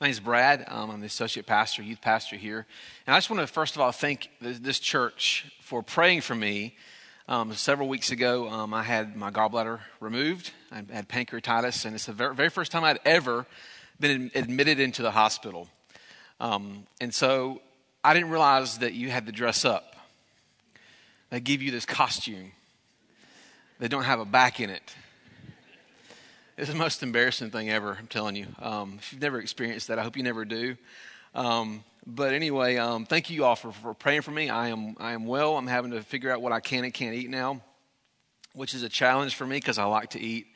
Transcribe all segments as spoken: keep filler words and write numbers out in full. My name is Brad. Um, I'm the associate pastor, youth pastor here. And I just want to, first of all, thank this church for praying for me. Um, several weeks ago, um, I had my gallbladder removed. I had pancreatitis, and it's the very, very first time I'd ever been admitted into the hospital. Um, and so I didn't realize that you had to dress up. They give you this costume. They don't have a back in it. It's the most embarrassing thing ever, I'm telling you. Um, if you've never experienced that, I hope you never do. Um, but anyway, um, thank you all for, for praying for me. I am I am well. I'm having to figure out what I can and can't eat now, which is a challenge for me because I like to eat.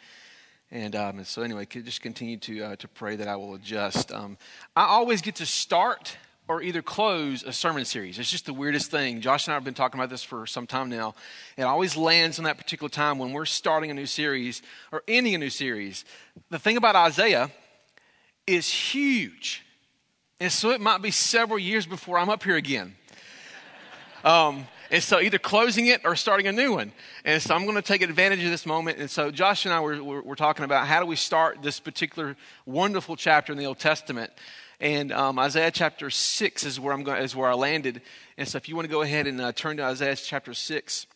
And, um, and so anyway, just continue to uh, to pray that I will adjust. Um, I always get to start or either close a sermon series. It's just the weirdest thing. Josh and I have been talking about this for some time now. It always lands on that particular time when we're starting a new series or ending a new series. The thing about Isaiah is huge. And so it might be several years before I'm up here again. Um, and so either closing it or starting a new one. And so I'm going to take advantage of this moment. And so Josh and I were, were, were talking about how do we start this particular wonderful chapter in the Old Testament. And um, Isaiah chapter six is where I'm going, is where I landed. And so, if you want to go ahead and uh, turn to Isaiah chapter six,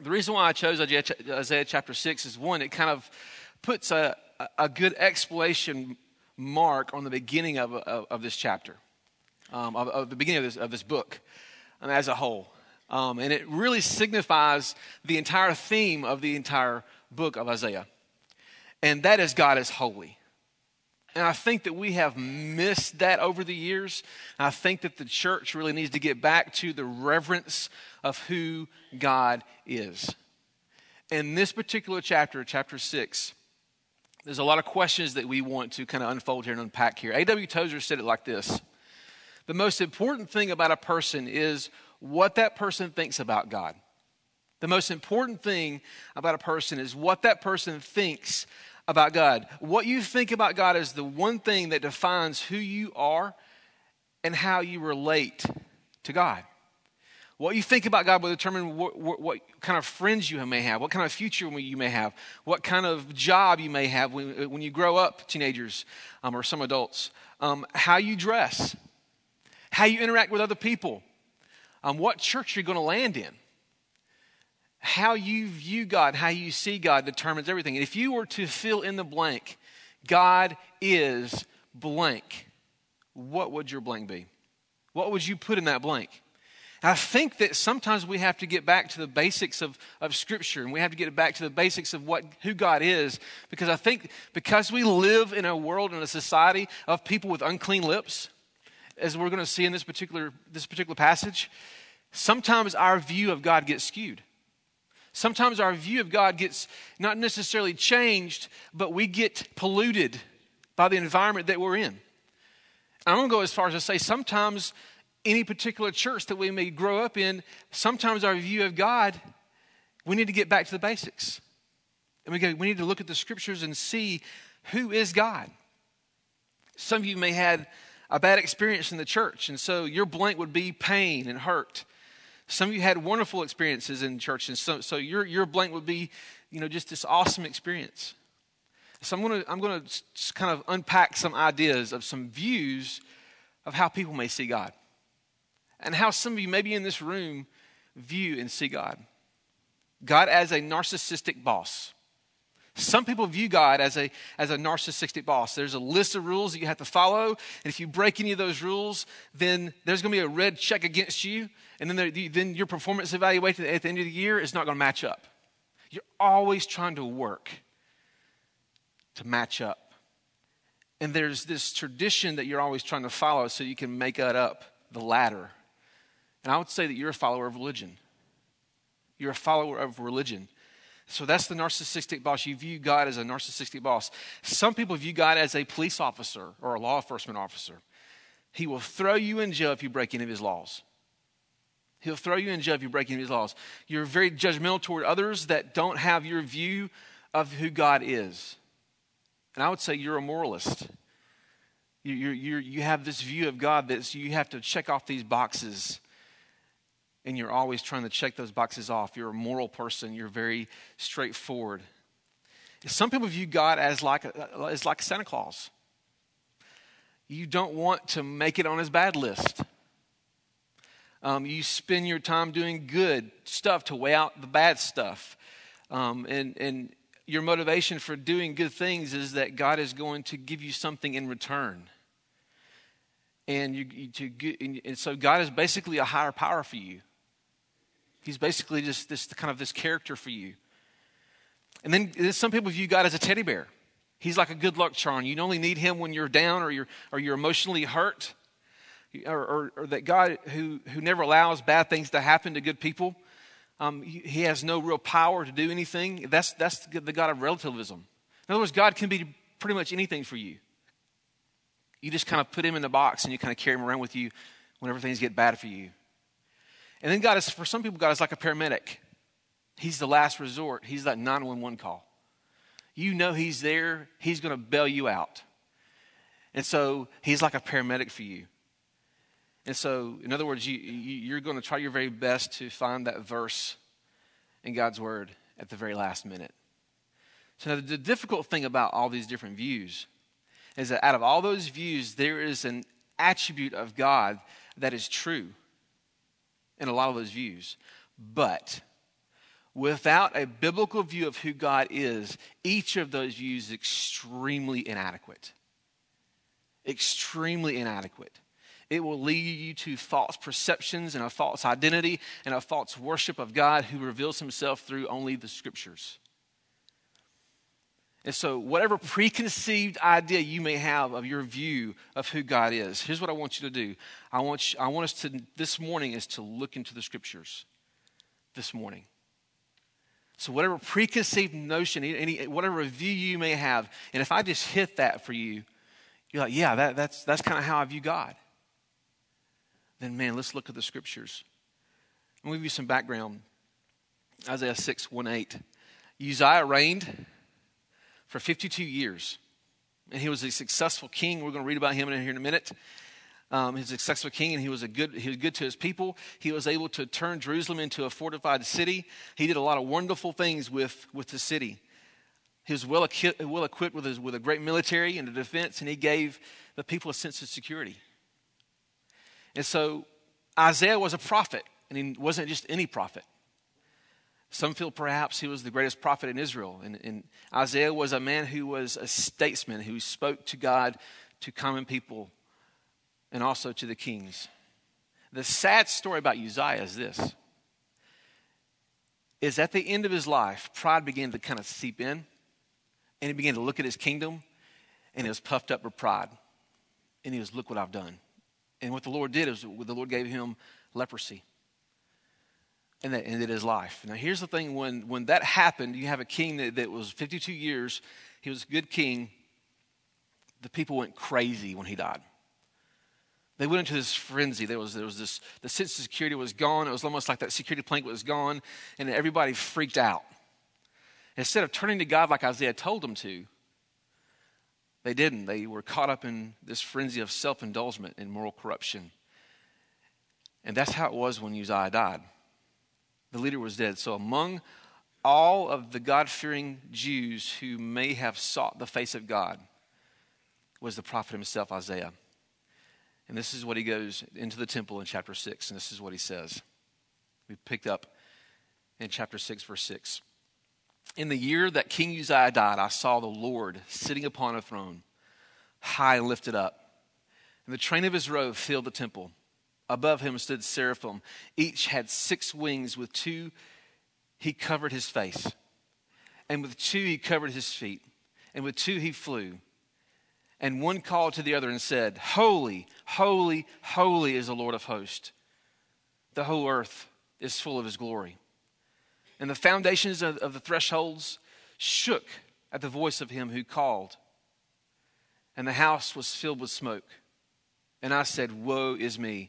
the reason why I chose Isaiah chapter six is one, it kind of puts a a good explanation mark on the beginning of of, of this chapter, um, of, of the beginning of this of this book, um, as a whole, um, and it really signifies the entire theme of the entire book of Isaiah, and that is God is holy. And I think that we have missed that over the years. I think that the church really needs to get back to the reverence of who God is. In this particular chapter, chapter six, there's a lot of questions that we want to kind of unfold here and unpack here. A W Tozer said it like this: the most important thing about a person is what that person thinks about God. The most important thing about a person is what that person thinks about God. What you think about God is the one thing that defines who you are and how you relate to God. What you think about God will determine what, what, what kind of friends you may have, what kind of future you may have, what kind of job you may have when, when you grow up, teenagers um, or some adults, um, how you dress, how you interact with other people, um, what church you're going to land in. How you view God, how you see God determines everything. And if you were to fill in the blank, God is blank, what would your blank be? What would you put in that blank? And I think that sometimes we have to get back to the basics of, of Scripture, and we have to get back to the basics of what who God is, because I think because we live in a world and a society of people with unclean lips, as we're going to see in this particular this particular passage, sometimes our view of God gets skewed. Sometimes our view of God gets not necessarily changed, but we get polluted by the environment that we're in. I'm going to go as far as to say sometimes any particular church that we may grow up in, sometimes our view of God, we need to get back to the basics. And we go, we need to look at the Scriptures and see who is God. Some of you may have had a bad experience in the church, and so your blank would be pain and hurt. Some of you had wonderful experiences in church, and so, so your your blank would be, you know, just this awesome experience. So I'm gonna I'm gonna kind of unpack some ideas of some views of how people may see God, and how some of you maybe in this room view and see God. God as a narcissistic boss. Some people view God as a as a narcissistic boss. There's a list of rules that you have to follow, and if you break any of those rules, then there's going to be a red check against you. And then, there, then your performance evaluation at the end of the year is not going to match up. You're always trying to work to match up. And there's this tradition that you're always trying to follow so you can make that up, the ladder. And I would say that you're a follower of religion. You're a follower of religion. So that's the narcissistic boss. You view God as a narcissistic boss. Some people view God as a police officer or a law enforcement officer. He will throw you in jail if you break any of his laws. He'll throw you in jail if you break any of his laws. You're very judgmental toward others that don't have your view of who God is. And I would say you're a moralist. You you you have this view of God that you have to check off these boxes. And you're always trying to check those boxes off. You're a moral person. You're very straightforward. Some people view God as like, a, as like Santa Claus. you don't want to make it on his bad list. Um, you spend your time doing good stuff to weigh out the bad stuff. Um, and, and your motivation for doing good things is that God is going to give you something in return. And, you, you to get, and, and so God is basically a higher power for you. He's basically just this kind of this character for you. And then some people view God as a teddy bear. He's like a good luck charm. You only need him when you're down or you're or you're emotionally hurt. Or, or, or that God who, who never allows bad things to happen to good people, um, he, he has no real power to do anything. That's that's the God of relativism. In other words, God can be pretty much anything for you. You just kind of put him in the box and you kind of carry him around with you whenever things get bad for you. And then God is, for some people, God is like a paramedic. He's the last resort. He's that nine one one call. You know he's there. He's going to bail you out. And so he's like a paramedic for you. And so, in other words, you, you, you're going to try your very best to find that verse in God's word at the very last minute. So now the difficult thing about all these different views is that out of all those views, there is an attribute of God that is true in a lot of those views. But without a biblical view of who God is, each of those views is extremely inadequate. Extremely inadequate. It will lead you to false perceptions and a false identity and a false worship of God who reveals himself through only the scriptures. And so whatever preconceived idea you may have of your view of who God is, here's what I want you to do. I want you, I want us to, this morning is to look into the scriptures this morning. So whatever preconceived notion, any whatever view you may have, and if I just hit that for you, you're like, yeah, that, that's, that's kind of how I view God. Then, man, let's look at the scriptures. I'll give you some background. Isaiah six, one, eight. Uzziah reigned for fifty-two years. And he was a successful king. We're going to read about him in here in a minute. Um, he was a successful king, and he was, a good, he was good to his people. He was able to turn Jerusalem into a fortified city. He did a lot of wonderful things with, with the city. He was well, well equipped with, his, with a great military and a defense, and he gave the people a sense of security. And so Isaiah was a prophet, and he wasn't just any prophet. Some feel perhaps he was the greatest prophet in Israel. And, and Isaiah was a man who was a statesman, who spoke to God, to common people, and also to the kings. The sad story about Uzziah is this, is at the end of his life, pride began to kind of seep in, and he began to look at his kingdom, and he was puffed up with pride. And he was, look what I've done. And what the Lord did is the Lord gave him leprosy. And that ended his life. Now here's the thing, when, when that happened, you have a king that, that was fifty-two years. He was a good king. The people went crazy when he died. They went into this frenzy. There was, there was this, the sense of security was gone. It was almost like that security plank was gone. And everybody freaked out. Instead of turning to God like Isaiah told them to, they didn't. They were caught up in this frenzy of self-indulgence and moral corruption. And that's how it was when Uzziah died. The leader was dead. So among all of the God-fearing Jews who may have sought the face of God was the prophet himself, Isaiah. And this is what he goes into the temple in chapter six, and this is what he says. We picked up in chapter six, verse six. In the year that King Uzziah died, I saw the Lord sitting upon a throne, high and lifted up. And the train of his robe filled the temple. Above him stood seraphim. Each had six wings. With two, he covered his face. And with two, he covered his feet. And with two, he flew. And one called to the other and said, Holy, holy, holy is the Lord of hosts. The whole earth is full of his glory. And the foundations of, of the thresholds shook at the voice of him who called. And the house was filled with smoke. And I said, Woe is me,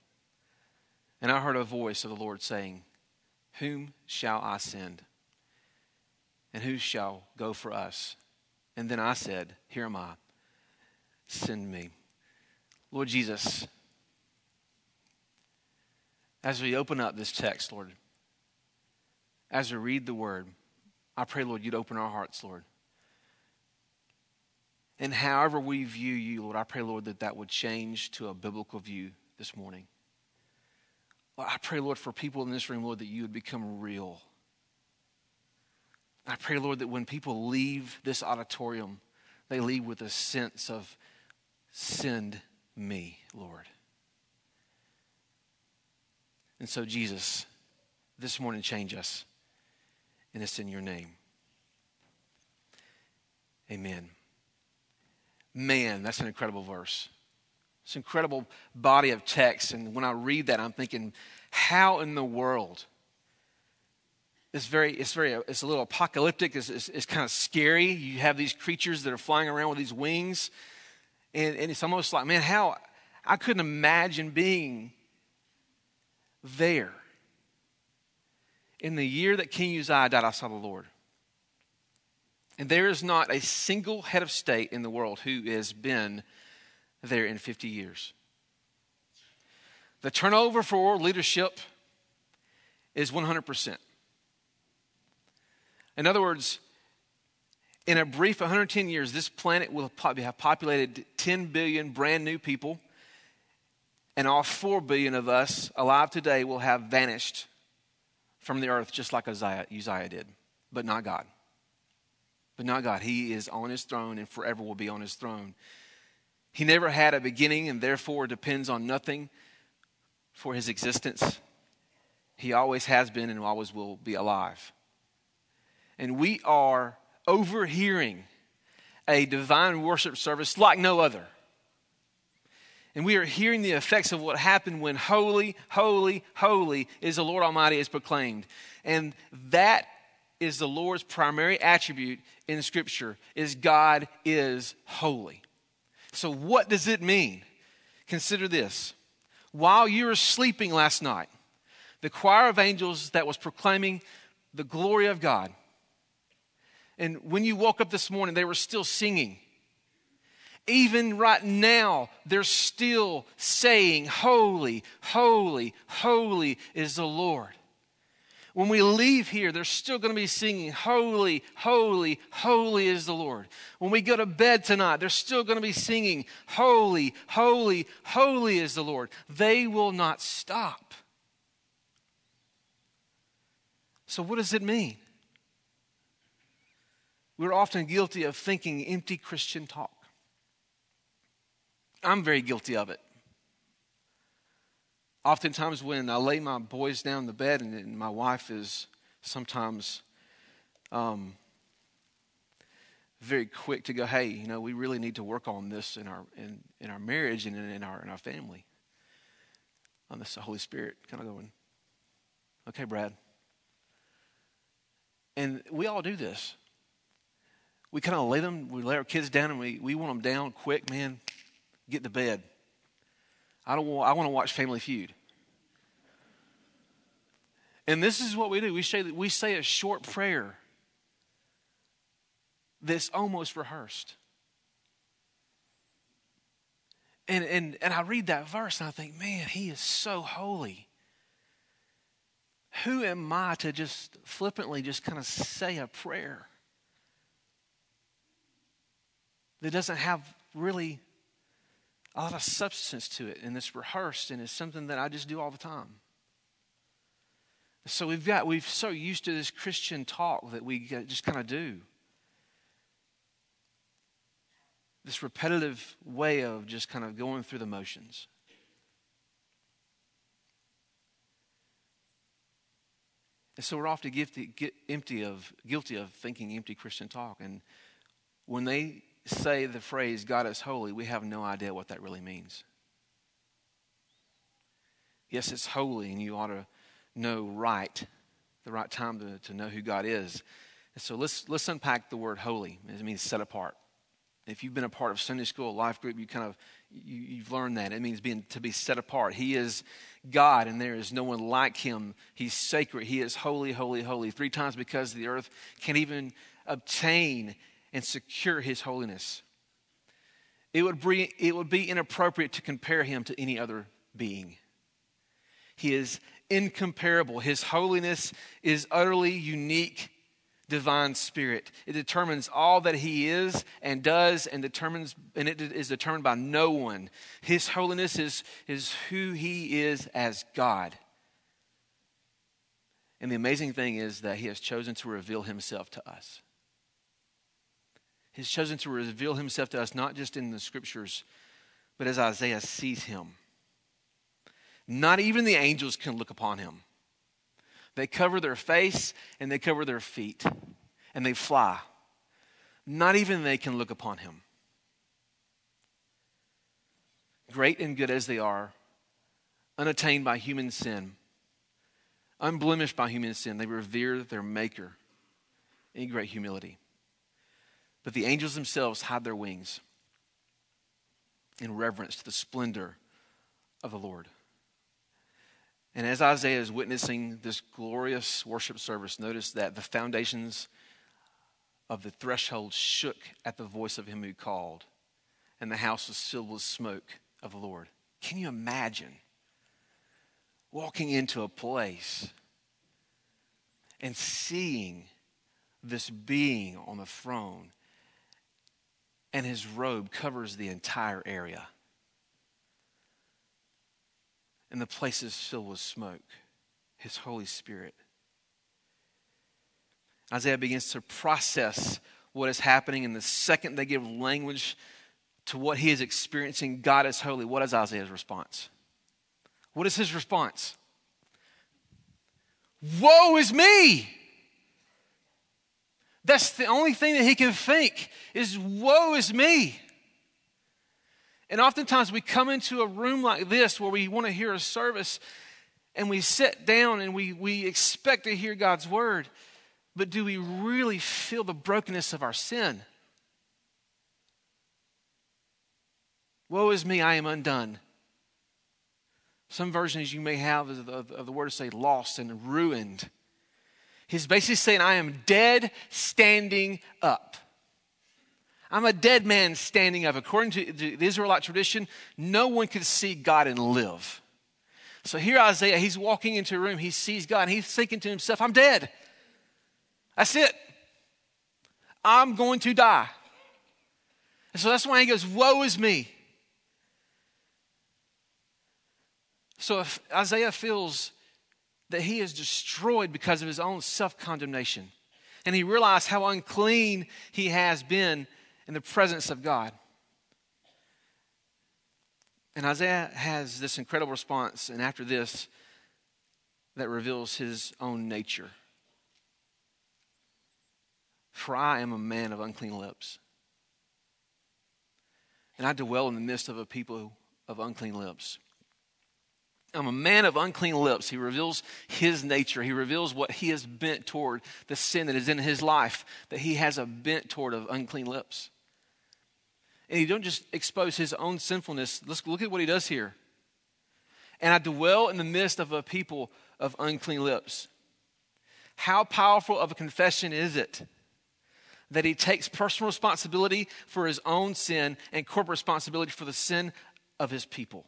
And I heard a voice of the Lord saying, whom shall I send? And who shall go for us? And then I said, here am I. Send me. Lord Jesus, as we open up this text, Lord, as we read the word, I pray, Lord, you'd open our hearts, Lord. And however we view you, Lord, I pray, Lord, that that would change to a biblical view this morning. Lord, I pray, Lord, for people in this room, Lord, that you would become real. I pray, Lord, that when people leave this auditorium, they leave with a sense of, send me, Lord. And so, Jesus, this morning change us, and it's in your name. Amen. Man, that's an incredible verse. It's an incredible body of text, and when I read that, I'm thinking, how in the world? It's very, it's very, it's a little apocalyptic. It's, it's, it's kind of scary. You have these creatures that are flying around with these wings. And, and it's almost like, man, how, I couldn't imagine being there. In the year that King Uzziah died, I saw the Lord. And there is not a single head of state in the world who has been there in fifty years. The turnover for world leadership is one hundred percent. In other words, in a brief one hundred ten years, this planet will have populated ten billion brand new people, and all four billion of us alive today will have vanished from the earth, just like Uzziah, Uzziah did, but not God. But not God. He is on his throne and forever will be on his throne. He never had a beginning and therefore depends on nothing for his existence. He always has been and always will be alive. And we are overhearing a divine worship service like no other. And we are hearing the effects of what happened when holy, holy, holy is the Lord Almighty is proclaimed. And that is the Lord's primary attribute in Scripture, is God is holy. So what does it mean? Consider this. While you were sleeping last night, the choir of angels that was proclaiming the glory of God, and when you woke up this morning, they were still singing. Even right now, they're still saying, holy, holy, holy is the Lord. When we leave here, they're still going to be singing, holy, holy, holy is the Lord. When we go to bed tonight, they're still going to be singing, holy, holy, holy is the Lord. They will not stop. So what does it mean? We're often guilty of thinking empty Christian talk. I'm very guilty of it. Oftentimes when I lay my boys down in the bed, and, and my wife is sometimes um, very quick to go, hey, you know, we really need to work on this in our in, in our marriage and in, in our in our family. On this Holy Spirit kind of going, okay, Brad. And we all do this. We kind of lay them, we lay our kids down, and we, we want them down quick, man. Get to bed. I don't want, I want to watch Family Feud. And this is what we do. We say, we say a short prayer that's almost rehearsed. And, and, and I read that verse, and I think, man, he is so holy. Who am I to just flippantly just kind of say a prayer that doesn't have really a lot of substance to it, and it's rehearsed, and it's something that I just do all the time? So we've got, we've so used to this Christian talk that we just kind of do. This repetitive way of just kind of going through the motions. And so we're often guilty, empty of, guilty of thinking empty Christian talk. And when they say the phrase, God is holy, we have no idea what that really means. Yes, it's holy, and you ought to know right, the right time to, to know who God is. And so let's let's unpack the word holy. It means set apart. If you've been a part of Sunday school, life group, you kind of, you, you've learned that. It means being to be set apart. He is God, and there is no one like him. He's sacred. He is holy, holy, holy. Three times because the earth can't even obtain and secure his holiness. It would be, it would be inappropriate to compare him to any other being. He is incomparable. His holiness is utterly unique. Divine spirit. It determines all that he is and does, and determines, and it is determined by no one. His holiness is, is who he is as God. And the amazing thing is that he has chosen to reveal himself to us. He's chosen to reveal himself to us, not just in the scriptures, but as Isaiah sees him. Not even the angels can look upon him. They cover their face and they cover their feet and they fly. Not even they can look upon him. Great and good as they are, unattained by human sin, unblemished by human sin, they revere their maker in great humility. But the angels themselves hide their wings in reverence to the splendor of the Lord. And as Isaiah is witnessing this glorious worship service, notice that the foundations of the threshold shook at the voice of him who called, and the house was filled with smoke of the Lord. Can you imagine walking into a place and seeing this being on the throne, and his robe covers the entire area? And the place is filled with smoke, his Holy Spirit. Isaiah begins to process what is happening, and the second they give language to what he is experiencing, God is holy. What is Isaiah's response? What is his response? Woe is me! That's the only thing that he can think is, woe is me. And oftentimes we come into a room like this where we want to hear a service, and we sit down and we, we expect to hear God's word. But do we really feel the brokenness of our sin? Woe is me, I am undone. Some versions you may have of the, of the word to say lost and ruined. He's basically saying, I am dead standing up. I'm a dead man standing up. According to the Israelite tradition, no one could see God and live. So here Isaiah, he's walking into a room, he sees God, and he's thinking to himself, I'm dead. That's it. I'm going to die. And so that's why he goes, woe is me. So if Isaiah feels that he is destroyed because of his own self-condemnation, and he realized how unclean he has been in the presence of God. And Isaiah has this incredible response, and after this, that reveals his own nature. For I am a man of unclean lips, and I dwell in the midst of a people of unclean lips. I'm a man of unclean lips. He reveals his nature. He reveals what he is bent toward, the sin that is in his life, that he has a bent toward of unclean lips. And he don't just expose his own sinfulness. Let's look at what he does here. And I dwell in the midst of a people of unclean lips. How powerful of a confession is it that he takes personal responsibility for his own sin and corporate responsibility for the sin of his people?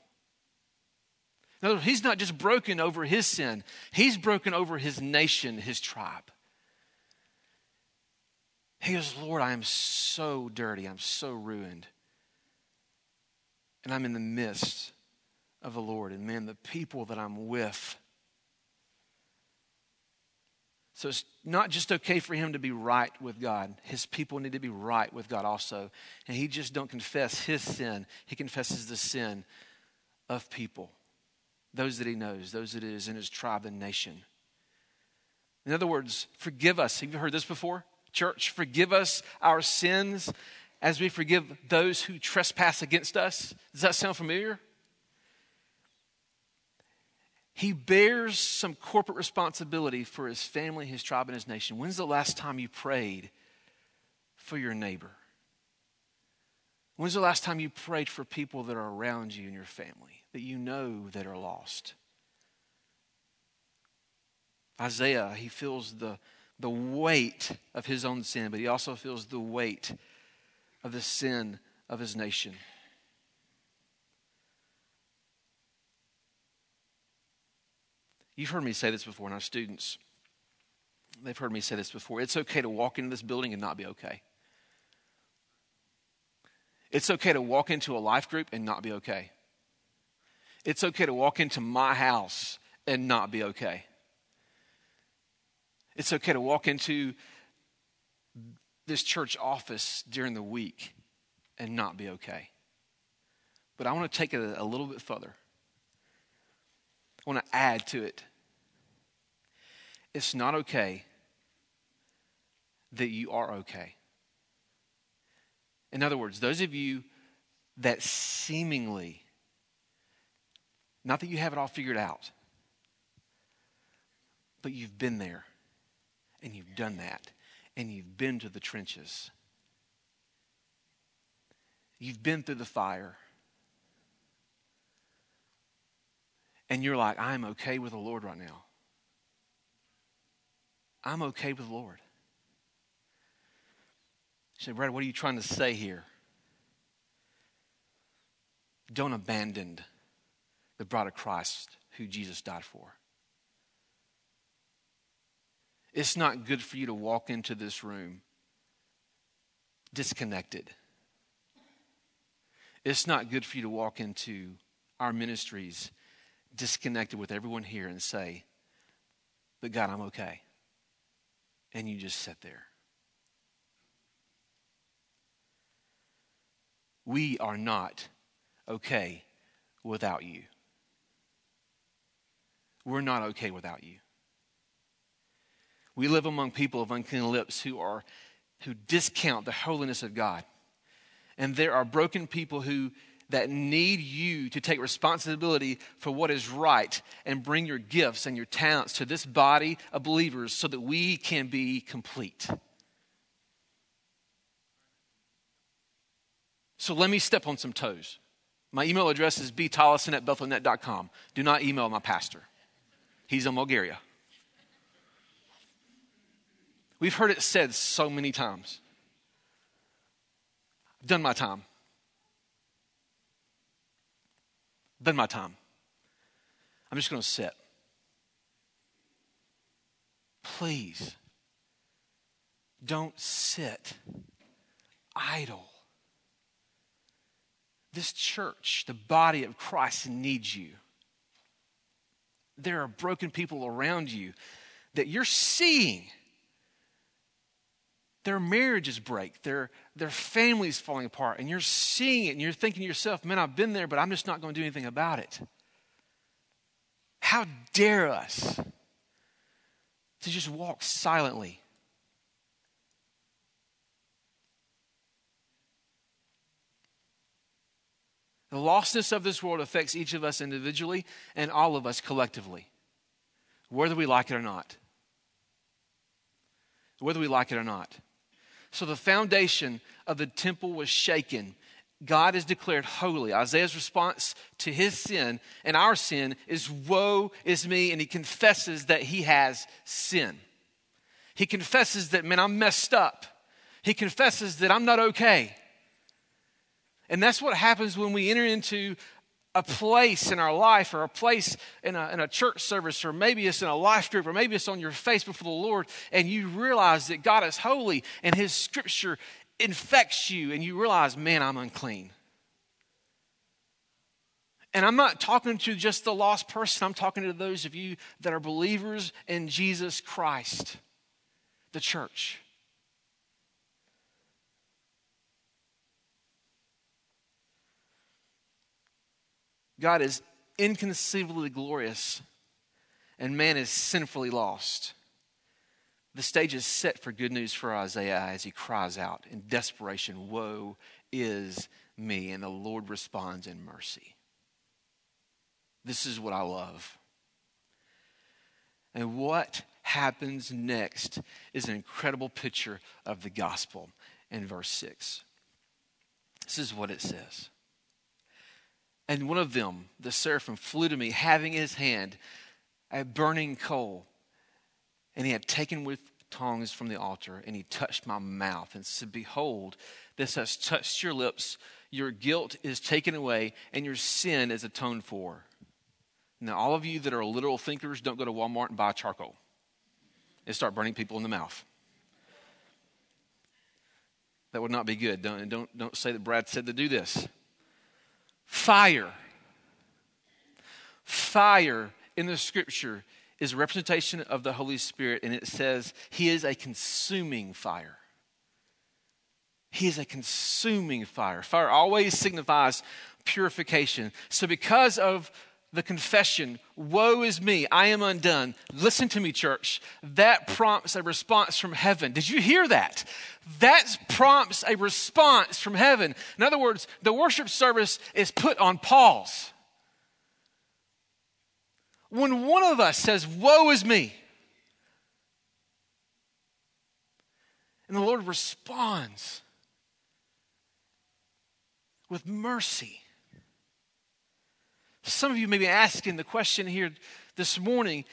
No, he's not just broken over his sin. He's broken over his nation, his tribe. He goes, Lord, I am so dirty. I'm so ruined. And I'm in the midst of the Lord. And man, the people that I'm with. So it's not just okay for him to be right with God. His people need to be right with God also. And he just don't confess his sin. He confesses the sin of people. Those that he knows, those that is in his tribe and nation. In other words, forgive us. Have you heard this before? Church, forgive us our sins as we forgive those who trespass against us. Does that sound familiar? He bears some corporate responsibility for his family, his tribe, and his nation. When's the last time you prayed for your neighbor? When's the last time you prayed for people that are around you in your family, that you know that are lost? Isaiah, he feels the, the weight of his own sin, but he also feels the weight of the sin of his nation. You've heard me say this before, and our students, they've heard me say this before. It's okay to walk into this building and not be okay. It's okay to walk into a life group and not be okay. It's okay to walk into my house and not be okay. It's okay to walk into this church office during the week and not be okay. But I want to take it a little bit further. I want to add to it. It's not okay that you are okay. In other words, those of you that seemingly, not that you have it all figured out, but you've been there and you've done that and you've been to the trenches. You've been through the fire. And you're like, I'm okay with the Lord right now. I'm okay with the Lord. You say, Brad, what are you trying to say here? Don't abandon the bride of Christ who Jesus died for. It's not good for you to walk into this room disconnected. It's not good for you to walk into our ministries disconnected with everyone here and say, but God, I'm okay. And you just sit there. We are not okay without you. We're not okay without you. We live among people of unclean lips who are who discount the holiness of God. And there are broken people who that need you to take responsibility for what is right and bring your gifts and your talents to this body of believers so that we can be complete. So let me step on some toes. My email address is b tollison at bethel net dot com. Do not email my pastor. He's in Bulgaria. We've heard it said so many times. I've done my time. Been my time. I'm just going to sit. Please don't sit idle. This church, the body of Christ, needs you. There are broken people around you that you're seeing. Their marriages break, their, their families falling apart, and you're seeing it and you're thinking to yourself, man, I've been there, but I'm just not going to do anything about it. How dare us to just walk silently? The lostness of this world affects each of us individually and all of us collectively, whether we like it or not. Whether we like it or not. So the foundation of the temple was shaken. God is declared holy. Isaiah's response to his sin and our sin is, woe is me, and he confesses that he has sin. He confesses that, man, I'm messed up. He confesses that I'm not okay. And that's what happens when we enter into a place in our life, or a place in a, in a church service, or maybe it's in a life group, or maybe it's on your face before the Lord, and you realize that God is holy and his scripture infects you, and you realize, man, I'm unclean. And I'm not talking to just the lost person. I'm talking to those of you that are believers in Jesus Christ, the church. God is inconceivably glorious, and man is sinfully lost. The stage is set for good news for Isaiah as he cries out in desperation, woe is me, and the Lord responds in mercy. This is what I love. And what happens next is an incredible picture of the gospel in verse six. This is what it says. And one of them, the seraphim, flew to me, having in his hand a burning coal. And he had taken with tongs from the altar, and he touched my mouth and said, "Behold, this has touched your lips. Your guilt is taken away, and your sin is atoned for." Now, all of you that are literal thinkers, don't go to Walmart and buy charcoal and start burning people in the mouth. That would not be good. Don't, don't, don't say that Brad said to do this. Fire. Fire in the scripture is a representation of the Holy Spirit, and it says he is a consuming fire. He is a consuming fire. Fire always signifies purification. So because of the confession, "Woe is me, I am undone." Listen to me, church. That prompts a response from heaven. Did you hear that? That prompts a response from heaven. In other words, the worship service is put on pause. When one of us says, "Woe is me," and the Lord responds with mercy. Some of you may be asking the question here this morning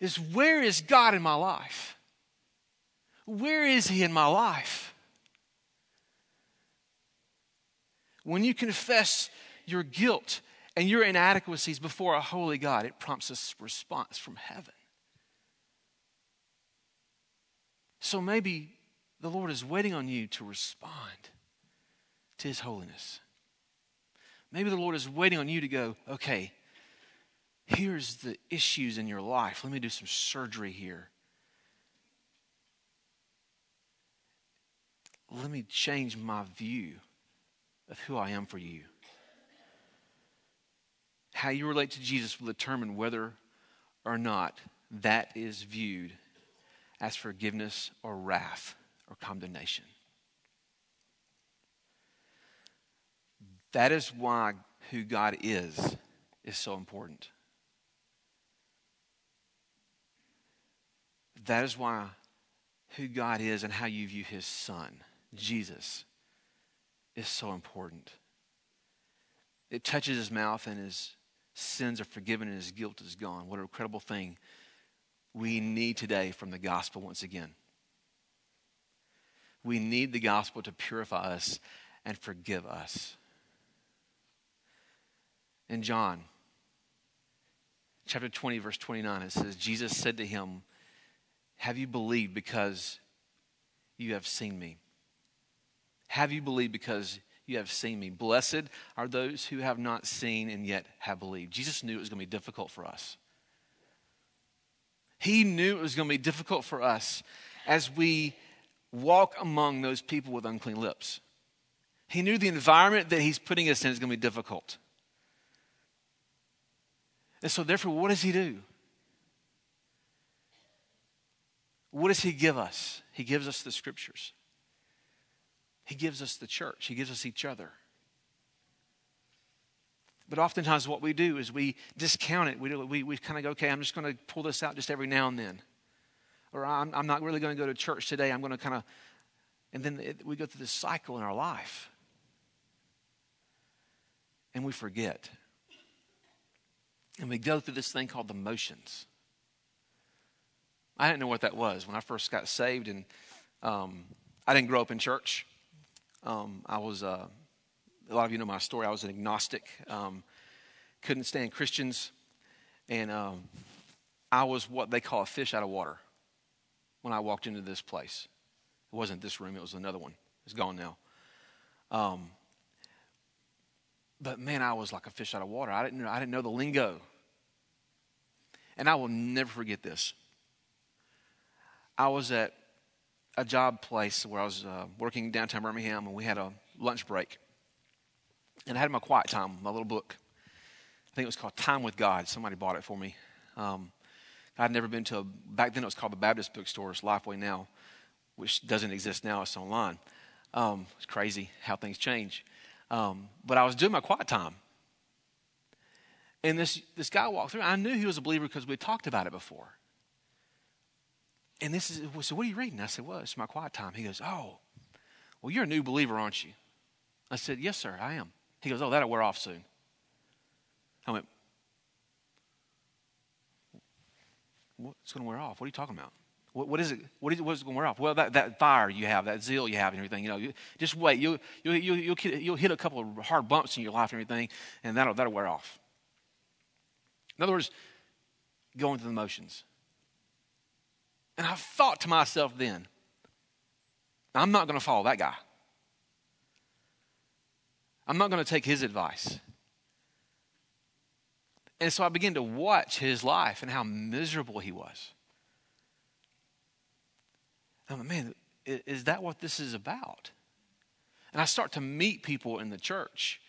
is, where is God in my life? Where is he in my life? When you confess your guilt and your inadequacies before a holy God, it prompts a response from heaven. So maybe the Lord is waiting on you to respond to his holiness. Maybe the Lord is waiting on you to go, "Okay, here's the issues in your life. Let me do some surgery here. Let me change my view of who I am for you." How you relate to Jesus will determine whether or not that is viewed as forgiveness or wrath or condemnation. That is why who God is is so important. That is why who God is and how you view his son, Jesus, is so important. It touches his mouth and his sins are forgiven and his guilt is gone. What an incredible thing we need today from the gospel once again. We need the gospel to purify us and forgive us. In John, chapter twenty, verse twenty-nine, it says, Jesus said to him, "Have you believed because you have seen me? Have you believed because you have seen me? Blessed are those who have not seen and yet have believed." Jesus knew it was going to be difficult for us. He knew it was going to be difficult for us as we walk among those people with unclean lips. He knew the environment that he's putting us in is going to be difficult. And so therefore, what does he do? What does he give us? He gives us the scriptures. He gives us the church. He gives us each other. But oftentimes what we do is we discount it. We do, we, we kind of go, "Okay, I'm just going to pull this out just every now and then." Or I'm, I'm not really going to go to church today. I'm going to kind of, and then it, we go through this cycle in our life. And we forget. And we go through this thing called the motions. I didn't know what that was when I first got saved, and um, I didn't grow up in church. Um, I was, uh, a lot of you know my story, I was an agnostic, um, couldn't stand Christians, and um, I was what they call a fish out of water when I walked into this place. It wasn't this room, it was another one. It's gone now. Um, but man, I was like a fish out of water. I didn't know, I didn't know the lingo. And I will never forget this. I was at a job place where I was uh, working downtown Birmingham, and we had a lunch break. And I had my quiet time, my little book. I think it was called Time with God. Somebody bought it for me. Um, I'd never been to a, back then it was called the Baptist Bookstore. It's Lifeway now, which doesn't exist now. It's online. Um, it's crazy how things change. Um, but I was doing my quiet time. And this, this guy walked through. I knew he was a believer because we talked about it before. And this is, so what are you reading? I said, "Well, it's my quiet time." He goes, "Oh, well, you're a new believer, aren't you?" I said, yes, sir, I am. He goes, oh, that'll wear off soon. I went, what's going to wear off? What are you talking about? What, what is it? What is, what is going to wear off? Well, that, that fire you have, that zeal you have, and everything. You know, you, just wait. You'll you'll you'll you'll hit a couple of hard bumps in your life and everything, and that'll that'll wear off. In other words, going through the motions. And I thought to myself then, I'm not going to follow that guy. I'm not going to take his advice. And so I began to watch his life and how miserable he was. I'm like, man, is that what this is about? And I start to meet people in the church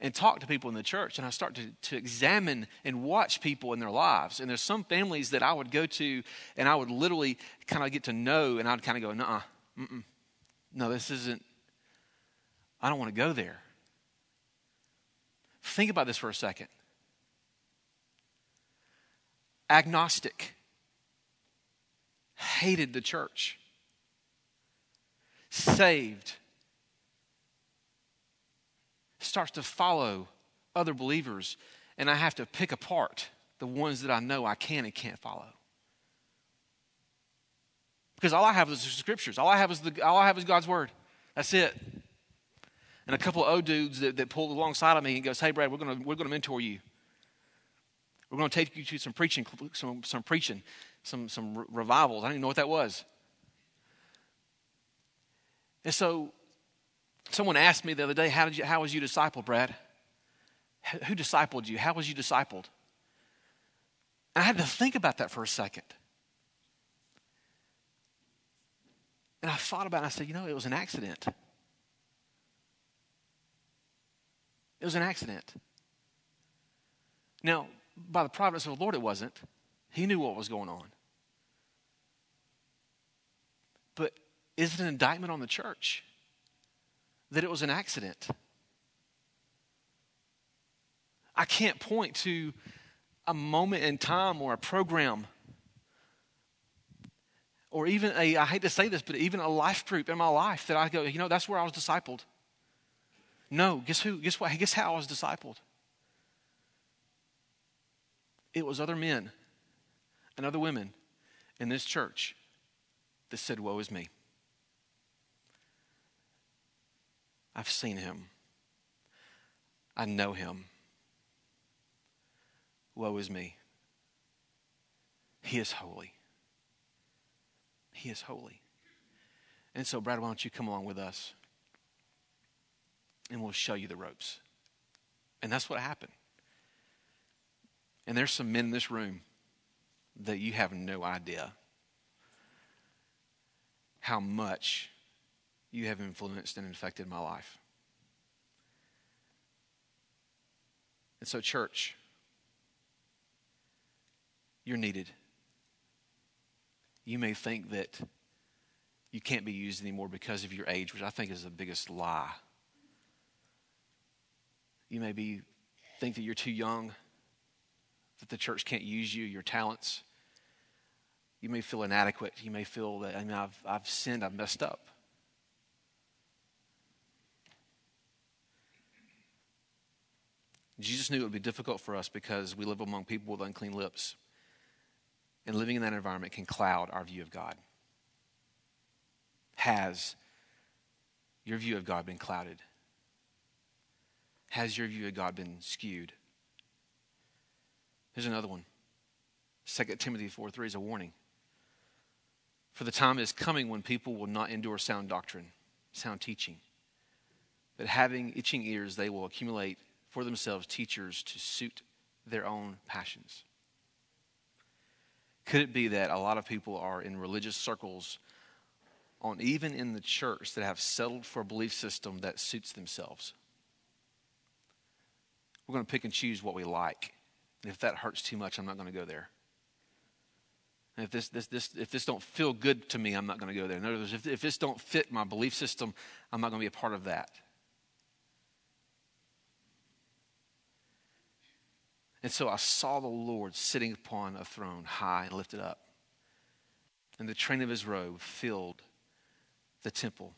and talk to people in the church, and I start to, to examine and watch people in their lives. And there's some families that I would go to, and I would literally kind of get to know, and I'd kind of go, nuh-uh, mm-mm, no, this isn't, I don't want to go there. Think about this for a second. Agnostic. Hated the church. Saved. Starts to follow other believers, and I have to pick apart the ones that I know I can and can't follow. Because all I have is the scriptures. All I have is the all I have is God's word. That's it. And a couple of old dudes that, that pulled alongside of me and goes, hey, Brad, we're gonna we're gonna mentor you. We're going to take you to some preaching, some, some preaching, some, some revivals. I don't even know what that was. And so someone asked me the other day, how did you, how was you discipled, Brad? Who discipled you? How was you discipled? And I had to think about that for a second. And I thought about it. I said, you know, it was an accident. It was an accident. Now, by the providence of the Lord, it wasn't. He knew what was going on. But is it an indictment on the church that it was an accident? I can't point to a moment in time or a program or even a, I hate to say this, but even a life group in my life that I go, you know, that's where I was discipled. No, guess who? Guess what? Guess how I was discipled? It was other men and other women in this church that said, woe is me. I've seen him. I know him. Woe is me. He is holy. He is holy. And so, Brad, why don't you come along with us? And we'll show you the ropes. And that's what happened. And there's some men in this room that you have no idea how much you have influenced and affected my life. And so, church, you're needed. You may think that you can't be used anymore because of your age, which I think is the biggest lie. You may be think that you're too young, that the church can't use you, your talents. You may feel inadequate. You may feel that, I mean, I've, I've sinned, I've messed up. Jesus knew it would be difficult for us because we live among people with unclean lips. And living in that environment can cloud our view of God. Has your view of God been clouded? Has your view of God been skewed? Here's another one. Second Timothy four three is a warning. For the time is coming when people will not endure sound doctrine, sound teaching, but having itching ears, they will accumulate for themselves teachers to suit their own passions. Could it be that a lot of people are in religious circles, on even in the church, that have settled for a belief system that suits themselves? We're going to pick and choose what we like. And if that hurts too much, I'm not going to go there. And if this, this, this, if this don't feel good to me, I'm not going to go there. In other words, if, if this don't fit my belief system, I'm not going to be a part of that. And so I saw the Lord sitting upon a throne, high and lifted up. And the train of his robe filled the temple.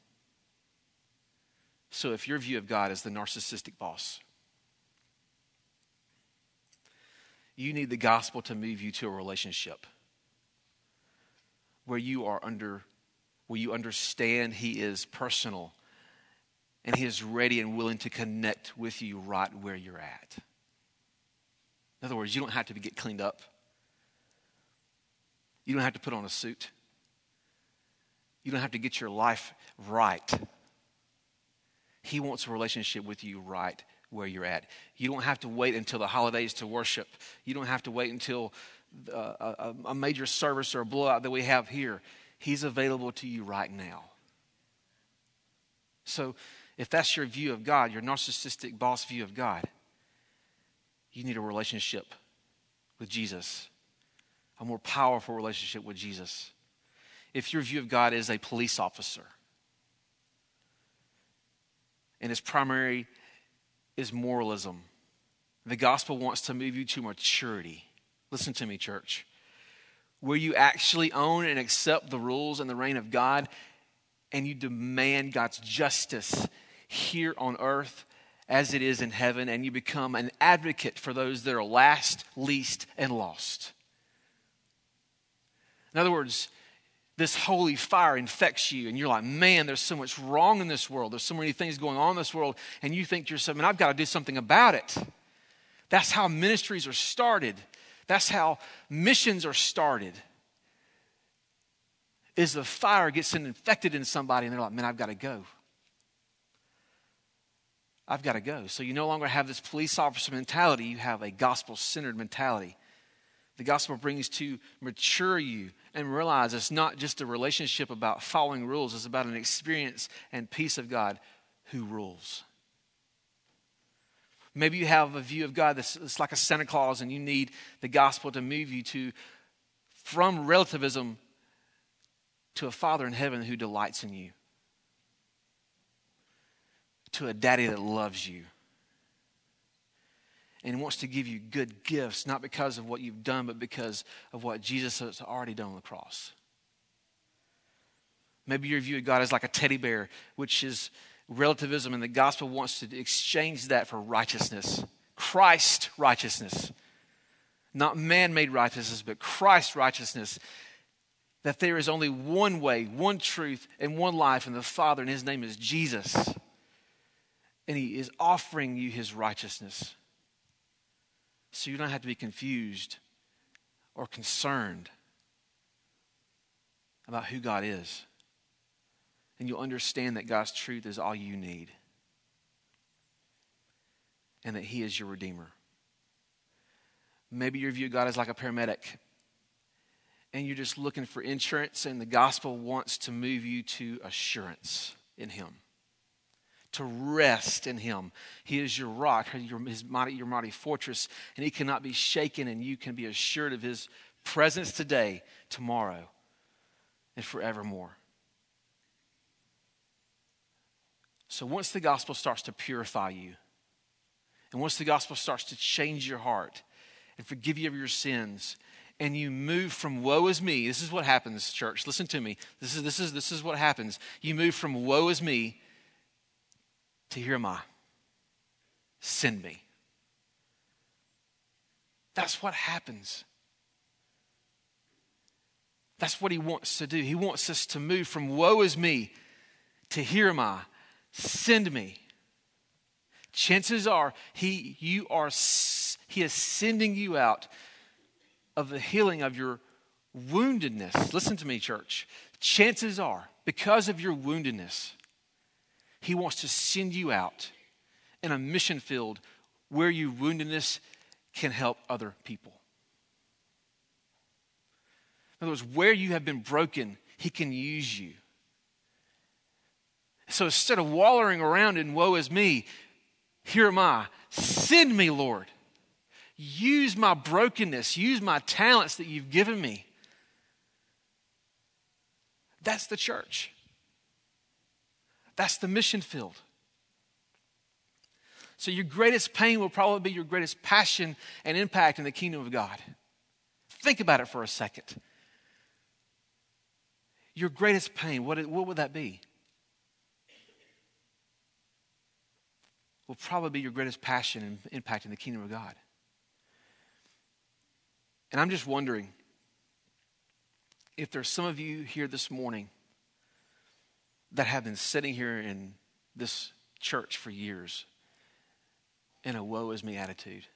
So if your view of God is the narcissistic boss, you need the gospel to move you to a relationship where you are under, where you understand He is personal and He is ready and willing to connect with you right where you're at. In other words, you don't have to get cleaned up. You don't have to put on a suit. You don't have to get your life right. He wants a relationship with you right where you're at. You don't have to wait until the holidays to worship. You don't have to wait until uh, a, a major service or a blowout that we have here. He's available to you right now. So if that's your view of God, your narcissistic boss view of God, you need a relationship with Jesus, a more powerful relationship with Jesus. If your view of God is a police officer and his primary is moralism, the gospel wants to move you to maturity. Listen to me, church. Where you actually own and accept the rules and the reign of God, and you demand God's justice here on earth as it is in heaven, and you become an advocate for those that are last, least, and lost. In other words, this holy fire infects you, and you're like, man, there's so much wrong in this world. There's so many things going on in this world, and you think to yourself, man, I've got to do something about it. That's how ministries are started. That's how missions are started, is the fire gets infected in somebody, and they're like, man, I've got to go. I've got to go. So you no longer have this police officer mentality. You have a gospel-centered mentality. The gospel brings to mature you and realize it's not just a relationship about following rules. It's about an experience and peace of God who rules. Maybe you have a view of God that's like a Santa Claus, and you need the gospel to move you to from relativism to a Father in heaven who delights in you, to a daddy that loves you and wants to give you good gifts, not because of what you've done, but because of what Jesus has already done on the cross. Maybe your view of God is like a teddy bear, which is relativism, and the gospel wants to exchange that for righteousness. Christ righteousness. Not man-made righteousness, but Christ righteousness. That there is only one way, one truth, and one life in the Father, and His name is Jesus. And He is offering you His righteousness. So you don't have to be confused or concerned about who God is. And you'll understand that God's truth is all you need. And that He is your Redeemer. Maybe your view of God is like a paramedic. And you're just looking for insurance, and the gospel wants to move you to assurance in Him. To rest in Him. He is your rock, your, his mighty, your mighty fortress, and He cannot be shaken, and you can be assured of His presence today, tomorrow, and forevermore. So once the gospel starts to purify you, and once the gospel starts to change your heart and forgive you of your sins, and you move from woe is me, this is what happens, church. Listen to me. This is this is this is what happens. You move from woe is me to here am I, send me. That's what happens. That's what He wants to do. He wants us to move from woe is me to here am I, send me. Chances are he, you are, he is sending you out of the healing of your woundedness. Listen to me, church. Chances are, because of your woundedness, He wants to send you out in a mission field where your woundedness can help other people. In other words, where you have been broken, He can use you. So instead of wallowing around in woe is me, here am I, send me, Lord. Use my brokenness, use my talents that you've given me. That's the church. That's the mission field. So your greatest pain will probably be your greatest passion and impact in the kingdom of God. Think about it for a second. Your greatest pain, what, what would that be? will probably be your greatest passion and impact in the kingdom of God. And I'm just wondering if there's some of you here this morning that have been sitting here in this church for years in a woe is me attitude.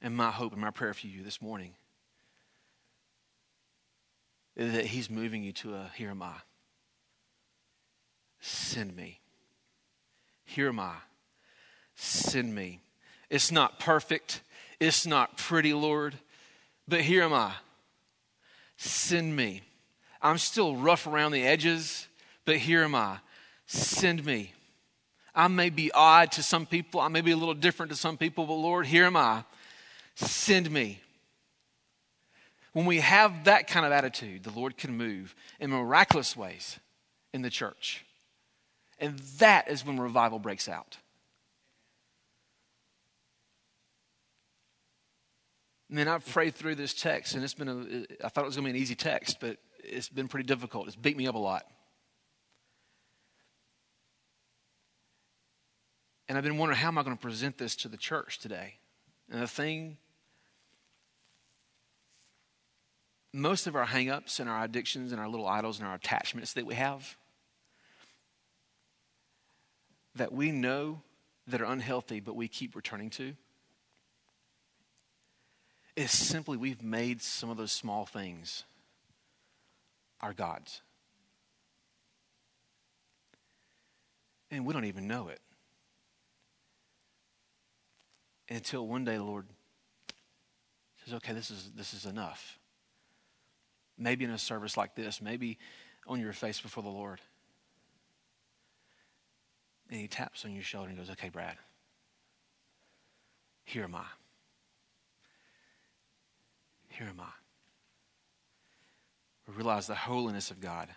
And my hope and my prayer for you this morning is that he's moving you to a, here am I. Send me. Here am I. Send me. It's not perfect. It's not pretty, Lord. But here am I. Send me. I'm still rough around the edges, but here am I. Send me. I may be odd to some people. I may be a little different to some people, but Lord, here am I. Send me. When we have that kind of attitude, the Lord can move in miraculous ways in the church. And that is when revival breaks out. And then I've prayed through this text, and it's been a, I thought it was going to be an easy text, but it's been pretty difficult. It's beat me up a lot. And I've been wondering, how am I going to present this to the church today? And the thing, most of our hang-ups and our addictions and our little idols and our attachments that we have, that we know that are unhealthy but we keep returning to, is simply we've made some of those small things our gods. And we don't even know it. Until one day the Lord says, okay, this is this is enough. Maybe in a service like this, maybe on your face before the Lord. And he taps on your shoulder and goes, okay, Brad, here am I. Here am I. We realize the holiness of God.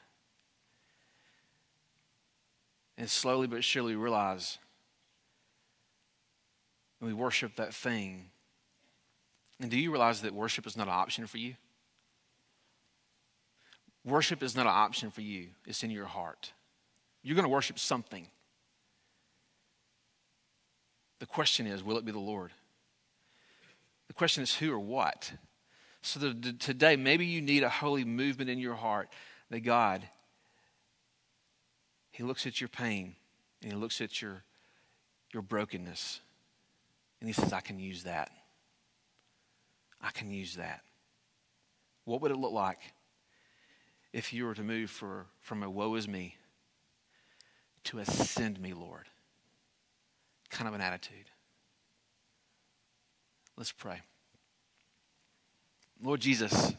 And slowly but surely we realize we worship that thing. And do you realize that worship is not an option for you? Worship is not an option for you. It's in your heart. You're going to worship something. The question is, will it be the Lord? The question is who or what? So that today, maybe you need a holy movement in your heart that God, he looks at your pain and he looks at your, your brokenness. And he says, I can use that. I can use that. What would it look like if you were to move for, from a woe is me to a send me, Lord? Kind of an attitude. Let's pray. Lord Jesus,